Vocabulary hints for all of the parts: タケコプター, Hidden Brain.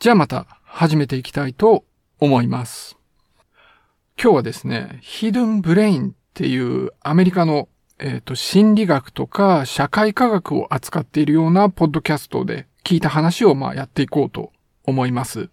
じゃあまた始めていきたいと思います。今日はですね、Hidden Brain っていうアメリカの、心理学とか社会科学を扱っているようなポッドキャストで聞いた話をやっていこうと思います。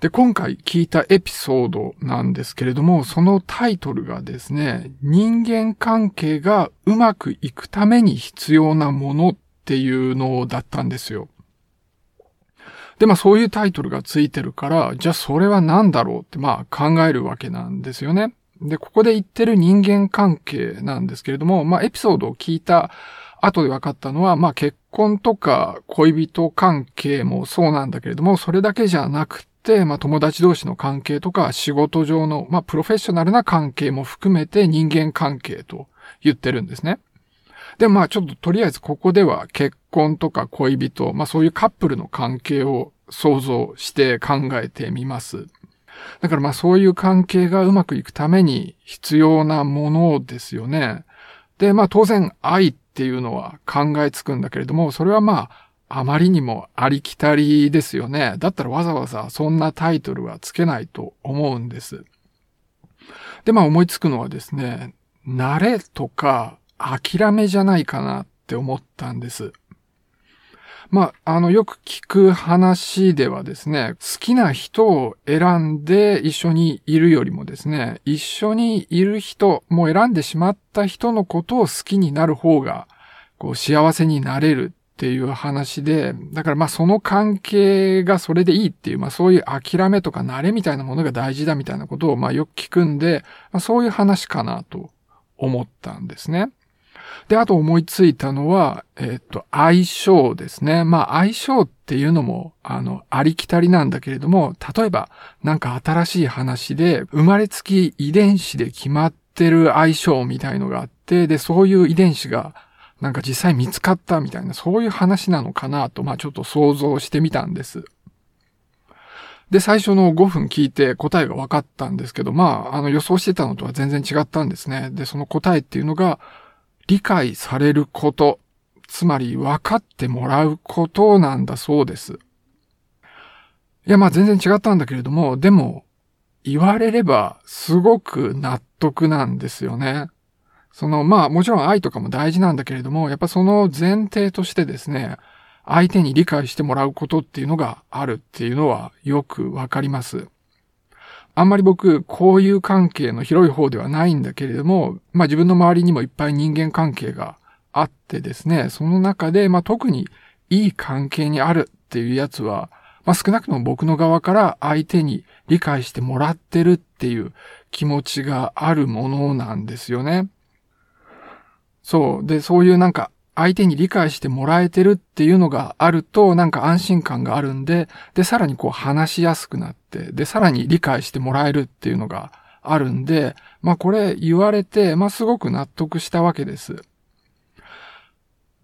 で、今回聞いたエピソードなんですけれども、そのタイトルがですね、人間関係がうまくいくために必要なものっていうのだったんですよ。で、そういうタイトルがついてるから、じゃあそれは何だろうって考えるわけなんですよね。で、ここで言ってる人間関係なんですけれども、エピソードを聞いた後で分かったのは、結婚とか恋人関係もそうなんだけれども、それだけじゃなくて、友達同士の関係とか仕事上の、プロフェッショナルな関係も含めて人間関係と言ってるんですね。で、ちょっととりあえずここでは結婚とか恋人、そういうカップルの関係を想像して考えてみます。だからそういう関係がうまくいくために必要なものですよね。で、当然愛っていうのは考えつくんだけれども、それはあまりにもありきたりですよね。だったらわざわざそんなタイトルはつけないと思うんです。で、思いつくのはですね、慣れとか諦めじゃないかなって思ったんです。よく聞く話ではですね、好きな人を選んで一緒にいるよりもですね、一緒にいる人、もう選んでしまった人のことを好きになる方が、幸せになれるっていう話で、だからその関係がそれでいいっていう、そういう諦めとか慣れみたいなものが大事だみたいなことを、よく聞くんで、そういう話かなと思ったんですね。で、あと思いついたのは、相性ですね。相性っていうのも、ありきたりなんだけれども、例えば、新しい話で、生まれつき遺伝子で決まってる相性みたいのがあって、で、そういう遺伝子が、実際見つかったみたいな、そういう話なのかなと、ちょっと想像してみたんです。で、最初の5分聞いて答えが分かったんですけど、予想してたのとは全然違ったんですね。で、その答えっていうのが、理解されること、つまり分かってもらうことなんだそうです。いや、全然違ったんだけれども、でも、言われればすごく納得なんですよね。もちろん愛とかも大事なんだけれども、やっぱその前提としてですね、相手に理解してもらうことっていうのがあるっていうのはよくわかります。あんまり僕、交友関係の広い方ではないんだけれども、自分の周りにもいっぱい人間関係があってですね、その中で、特にいい関係にあるっていうやつは、少なくとも僕の側から相手に理解してもらってるっていう気持ちがあるものなんですよね。そう。で、そういう相手に理解してもらえてるっていうのがあると、安心感があるんで、で、さらに話しやすくなって、で、さらに理解してもらえるっていうのがあるんで、これ言われて、すごく納得したわけです。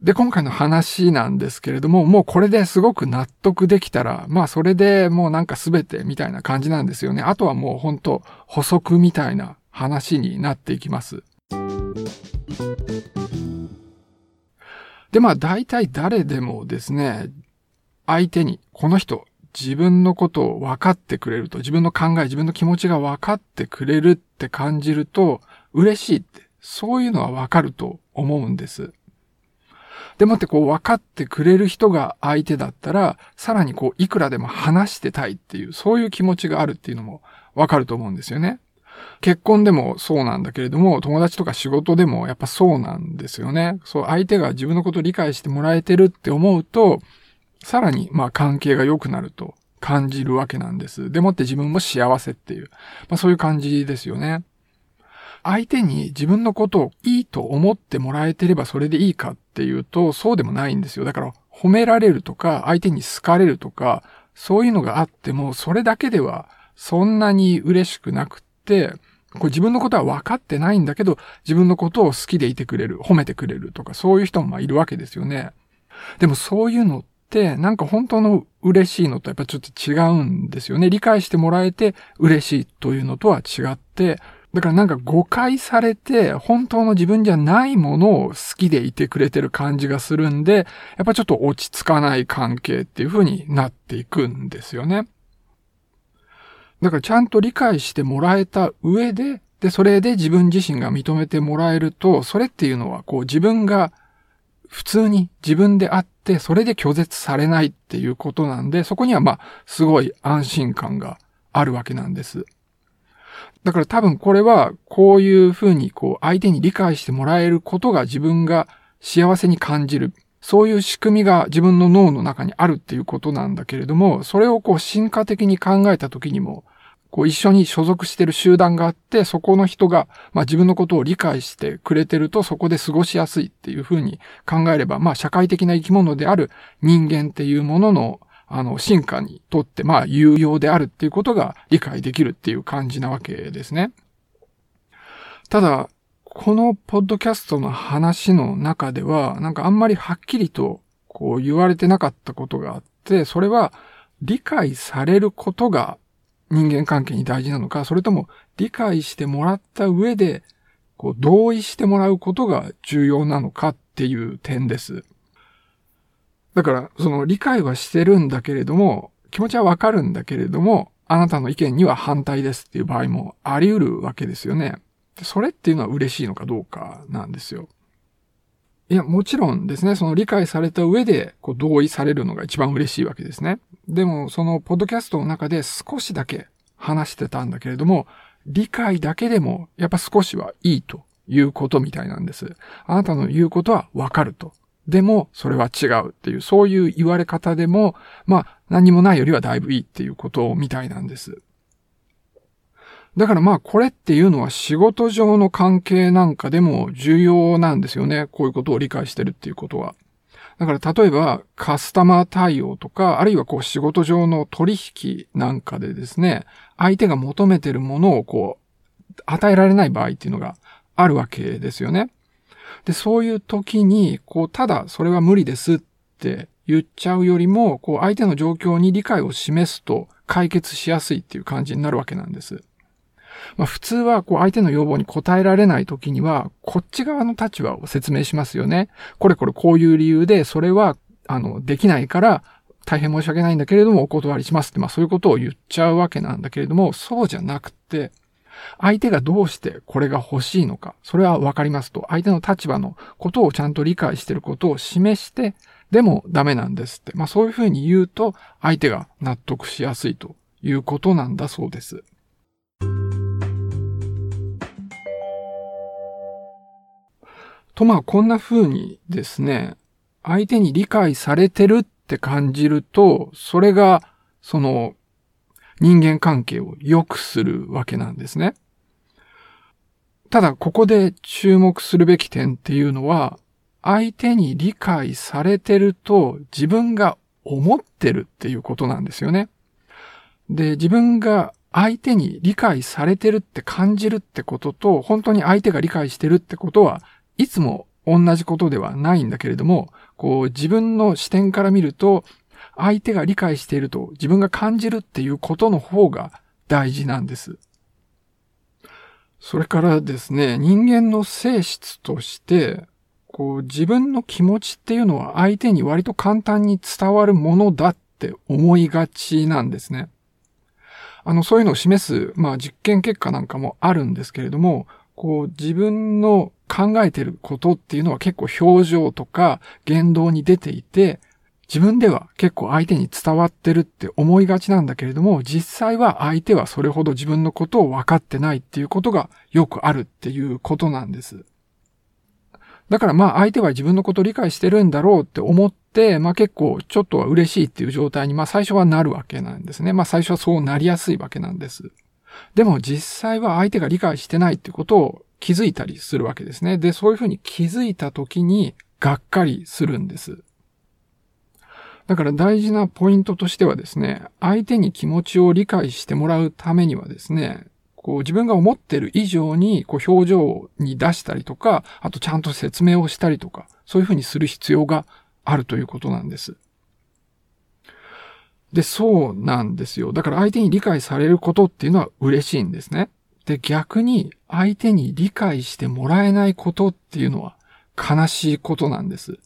で、今回の話なんですけれども、もうこれですごく納得できたら、それでもう全てみたいな感じなんですよね。あとはもう本当補足みたいな話になっていきます。で、大体誰でもですね、相手に、この人、自分のことを分かってくれると、自分の考え、自分の気持ちが分かってくれるって感じると、嬉しいって、そういうのは分かると思うんです。でもって分かってくれる人が相手だったら、さらにいくらでも話してたいっていう、そういう気持ちがあるっていうのも分かると思うんですよね。結婚でもそうなんだけれども、友達とか仕事でもやっぱそうなんですよね。そう、相手が自分のことを理解してもらえてるって思うと、さらに関係が良くなると感じるわけなんです。でもって自分も幸せっていう、そういう感じですよね。相手に自分のことをいいと思ってもらえてればそれでいいかっていうと、そうでもないんですよ。だから褒められるとか、相手に好かれるとか、そういうのがあっても、それだけではそんなに嬉しくなくて、で、自分のことは分かってないんだけど、自分のことを好きでいてくれる、褒めてくれるとか、そういう人もいるわけですよね。でもそういうのって、本当の嬉しいのとやっぱちょっと違うんですよね。理解してもらえて嬉しいというのとは違って、だからなんか誤解されて本当の自分じゃないものを好きでいてくれてる感じがするんで、やっぱちょっと落ち着かない関係っていう風になっていくんですよね。だからちゃんと理解してもらえた上で、でそれで自分自身が認めてもらえると、それっていうのはこう自分が普通に自分であって、それで拒絶されないっていうことなんで、そこにはまあすごい安心感があるわけなんです。だから多分これはこういうふうにこう相手に理解してもらえることが自分が幸せに感じる。そういう仕組みが自分の脳の中にあるっていうことなんだけれども、それをこう進化的に考えた時にも、こう一緒に所属してる集団があって、そこの人がまあ自分のことを理解してくれてるとそこで過ごしやすいっていうふうに考えれば、まあ社会的な生き物である人間っていうものの進化にとってまあ有用であるっていうことが理解できるっていう感じなわけですね。ただ、このポッドキャストの話の中では、なんかあんまりはっきりとこう言われてなかったことがあって、それは理解されることが人間関係に大事なのか、それとも理解してもらった上でこう同意してもらうことが重要なのかっていう点です。だから、その理解はしてるんだけれども、気持ちはわかるんだけれども、あなたの意見には反対ですっていう場合もあり得るわけですよね。それっていうのは嬉しいのかどうかなんですよ。いや、もちろんですね、その理解された上でこう同意されるのが一番嬉しいわけですね。でも、そのポッドキャストの中で少しだけ話してたんだけれども、理解だけでもやっぱ少しはいいということみたいなんです。あなたの言うことはわかると。でも、それは違うっていう、そういう言われ方でも、まあ、何もないよりはだいぶいいっていうことみたいなんです。だからまあ、これっていうのは仕事上の関係なんかでも重要なんですよね。こういうことを理解してるっていうことは。だから、例えば、カスタマー対応とか、あるいはこう、仕事上の取引なんかでですね、相手が求めてるものをこう、与えられない場合っていうのがあるわけですよね。で、そういう時に、こう、ただそれは無理ですって言っちゃうよりも、こう、相手の状況に理解を示すと解決しやすいっていう感じになるわけなんです。まあ、普通は、こう、相手の要望に応えられない時には、こっち側の立場を説明しますよね。これこれこういう理由で、それは、できないから、大変申し訳ないんだけれども、お断りしますって、まあ、そういうことを言っちゃうわけなんだけれども、そうじゃなくて、相手がどうしてこれが欲しいのか、それはわかりますと、相手の立場のことをちゃんと理解していることを示して、でもダメなんですって、まあそういうふうに言うと、相手が納得しやすいということなんだそうです。とまあこんなふうにですね、相手に理解されてるって感じると、それがその、人間関係を良くするわけなんですね。ただここで注目するべき点っていうのは、相手に理解されてると自分が思ってるっていうことなんですよね。で、自分が相手に理解されてるって感じるってことと、本当に相手が理解してるってことはいつも同じことではないんだけれども、こう自分の視点から見ると、相手が理解していると自分が感じるっていうことの方が大事なんです。それからですね、人間の性質として、こう自分の気持ちっていうのは相手に割と簡単に伝わるものだって思いがちなんですね。そういうのを示す、まあ実験結果なんかもあるんですけれども、こう自分の考えてることっていうのは結構表情とか言動に出ていて、自分では結構相手に伝わってるって思いがちなんだけれども、実際は相手はそれほど自分のことを分かってないっていうことがよくあるっていうことなんです。だからまあ相手は自分のことを理解してるんだろうって思って、まあ結構ちょっとは嬉しいっていう状態にまあ最初はなるわけなんですね。まあ最初はそうなりやすいわけなんです。でも実際は相手が理解してないっていうことを気づいたりするわけですね。で、そういうふうに気づいた時にがっかりするんです。だから大事なポイントとしてはですね、相手に気持ちを理解してもらうためにはですね、こう自分が思ってる以上にこう表情に出したりとか、あとちゃんと説明をしたりとか、そういうふうにする必要があるということなんです。で、そうなんですよ。だから相手に理解されることっていうのは嬉しいんですね。で、逆に相手に理解してもらえないことっていうのは悲しいことなんです。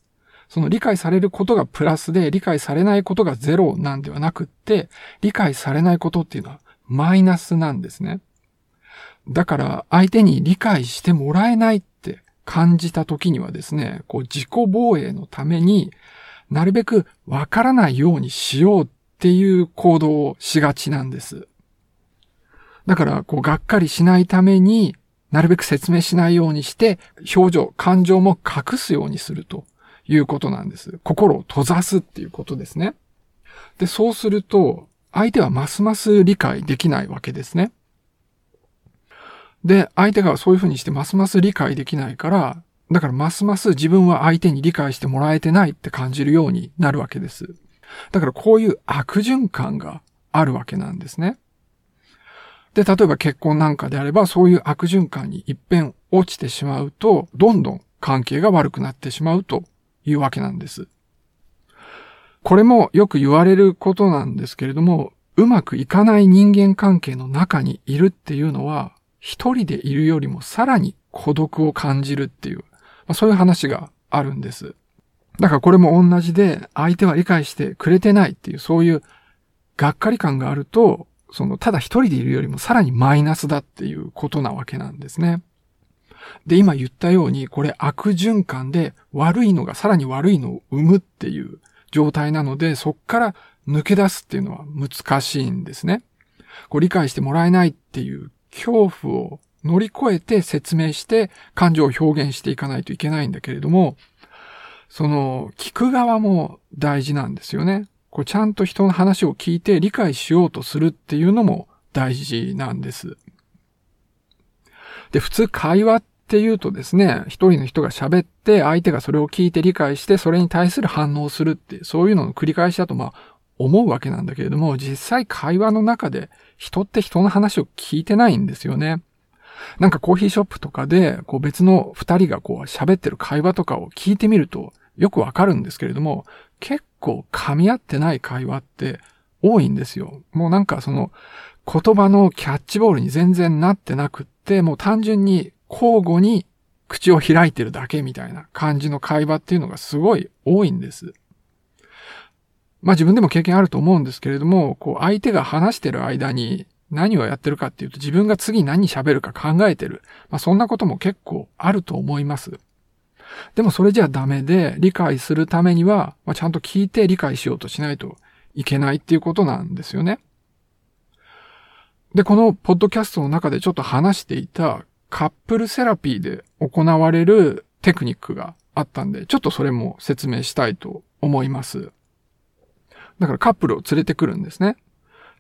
その理解されることがプラスで理解されないことがゼロなんではなくって、理解されないことっていうのはマイナスなんですね。だから相手に理解してもらえないって感じた時にはですね、こう自己防衛のためになるべくわからないようにしようっていう行動をしがちなんです。だからこうがっかりしないためになるべく説明しないようにして表情、感情も隠すようにするということなんです。心を閉ざすっていうことですね。で、そうすると相手はますます理解できないわけですね。で、相手がそういうふうにしてますます理解できないから、だからますます自分は相手に理解してもらえてないって感じるようになるわけです。だからこういう悪循環があるわけなんですね。で、例えば結婚なんかであれば、そういう悪循環に一遍落ちてしまうと、どんどん関係が悪くなってしまうというわけなんです。これもよく言われることなんですけれども、うまくいかない人間関係の中にいるっていうのは、一人でいるよりもさらに孤独を感じるっていう、そういう話があるんです。だからこれも同じで、相手は理解してくれてないっていう、そういうがっかり感があると、ただ一人でいるよりもさらにマイナスだっていうことなわけなんですね。で、今言ったように、これ悪循環で悪いのがさらに悪いのを生むっていう状態なので、そっから抜け出すっていうのは難しいんですね。こう理解してもらえないっていう恐怖を乗り越えて説明して感情を表現していかないといけないんだけれども、聞く側も大事なんですよね。こうちゃんと人の話を聞いて理解しようとするっていうのも大事なんです。で、普通会話っていうとですね、一人の人が喋って相手がそれを聞いて理解してそれに対する反応をするって、そういうのの繰り返しだと思うわけなんだけれども、実際会話の中で人って人の話を聞いてないんですよね。なんかコーヒーショップとかでこう別の二人がこう喋ってる会話とかを聞いてみるとよくわかるんですけれども、結構噛み合ってない会話って多いんですよ。もうなんか言葉のキャッチボールに全然なってなくって、もう単純に交互に口を開いてるだけみたいな感じの会話っていうのがすごい多いんです。自分でも経験あると思うんですけれども、こう相手が話してる間に何をやってるかっていうと自分が次何喋るか考えてる。そんなことも結構あると思います。でもそれじゃダメで理解するためには、ちゃんと聞いて理解しようとしないといけないっていうことなんですよね。で、このポッドキャストの中でちょっと話していたカップルセラピーで行われるテクニックがあったんで、ちょっとそれも説明したいと思います。だからカップルを連れてくるんですね。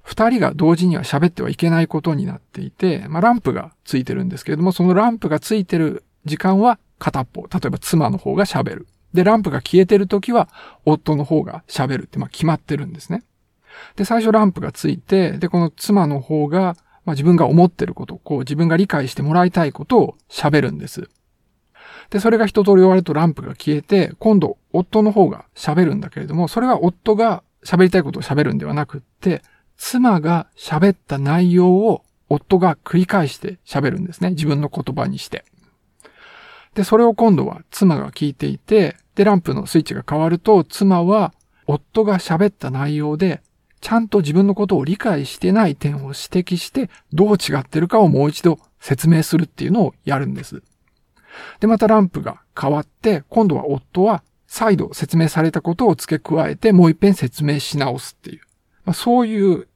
二人が同時には喋ってはいけないことになっていて、ランプがついてるんですけれども、そのランプがついてる時間は片っぽ、例えば妻の方が喋る。で、ランプが消えてる時は夫の方が喋るって決まってるんですね。で、最初ランプがついて、で、この妻の方が自分が思ってること、こう自分が理解してもらいたいことを喋るんです。で、それが一通り終わるとランプが消えて、今度夫の方が喋るんだけれども、それは夫が喋りたいことを喋るんではなくって、妻が喋った内容を夫が繰り返して喋るんですね。自分の言葉にして。で、それを今度は妻が聞いていて、で、ランプのスイッチが変わると、妻は夫が喋った内容で、ちゃんと自分のことを理解してない点を指摘して、どう違ってるかをもう一度説明するっていうのをやるんです。で、またランプが変わって、今度は夫は再度説明されたことを付け加えてもう一遍説明し直すっていう。そういう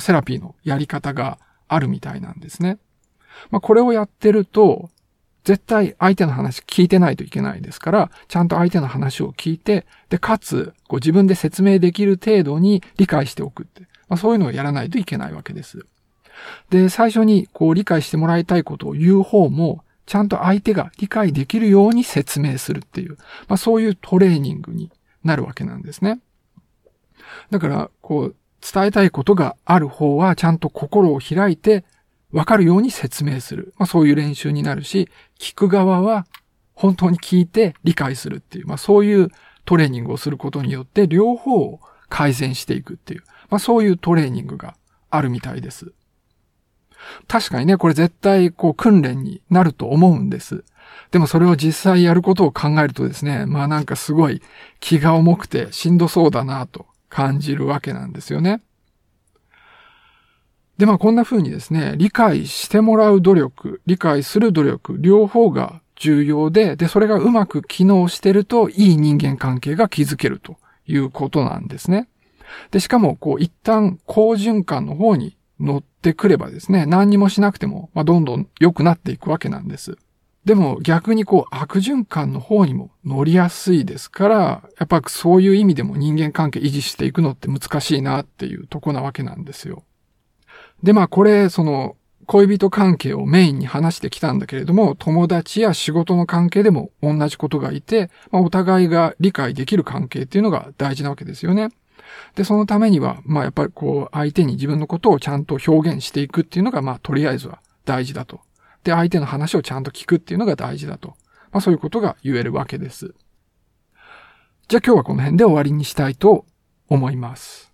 セラピーのやり方があるみたいなんですね。これをやってると絶対相手の話聞いてないといけないですから、ちゃんと相手の話を聞いて、で、かつ自分で説明できる程度に理解しておくって。そういうのをやらないといけないわけです。で、最初に理解してもらいたいことを言う方も、ちゃんと相手が理解できるように説明するっていう、そういうトレーニングになるわけなんですね。だから、伝えたいことがある方は、ちゃんと心を開いて、わかるように説明する。そういう練習になるし、聞く側は、本当に聞いて理解するっていう、そういうトレーニングをすることによって、両方を改善していくっていう、そういうトレーニングがあるみたいです。確かにね、これ絶対こう訓練になると思うんです。でもそれを実際やることを考えるとですね、まあなんかすごい気が重くてしんどそうだなと感じるわけなんですよね。でまあこんな風にですね、理解してもらう努力、理解する努力、両方が重要で、それがうまく機能してるといい人間関係が築けるということなんですね。で、しかもこう一旦好循環の方に乗ってくればですね、何にもしなくても、まあ、どんどん良くなっていくわけなんです。でも逆にこう悪循環の方にも乗りやすいですから、やっぱそういう意味でも人間関係維持していくのって難しいなっていうとこなわけなんですよ。でまあこれその恋人関係をメインに話してきたんだけれども、友達や仕事の関係でも同じことがいて、まあ、お互いが理解できる関係っていうのが大事なわけですよね。でそのためにはまあやっぱりこう相手に自分のことをちゃんと表現していくっていうのがまあとりあえずは大事だと。で相手の話をちゃんと聞くっていうのが大事だと。まあそういうことが言えるわけです。じゃあ今日はこの辺で終わりにしたいと思います。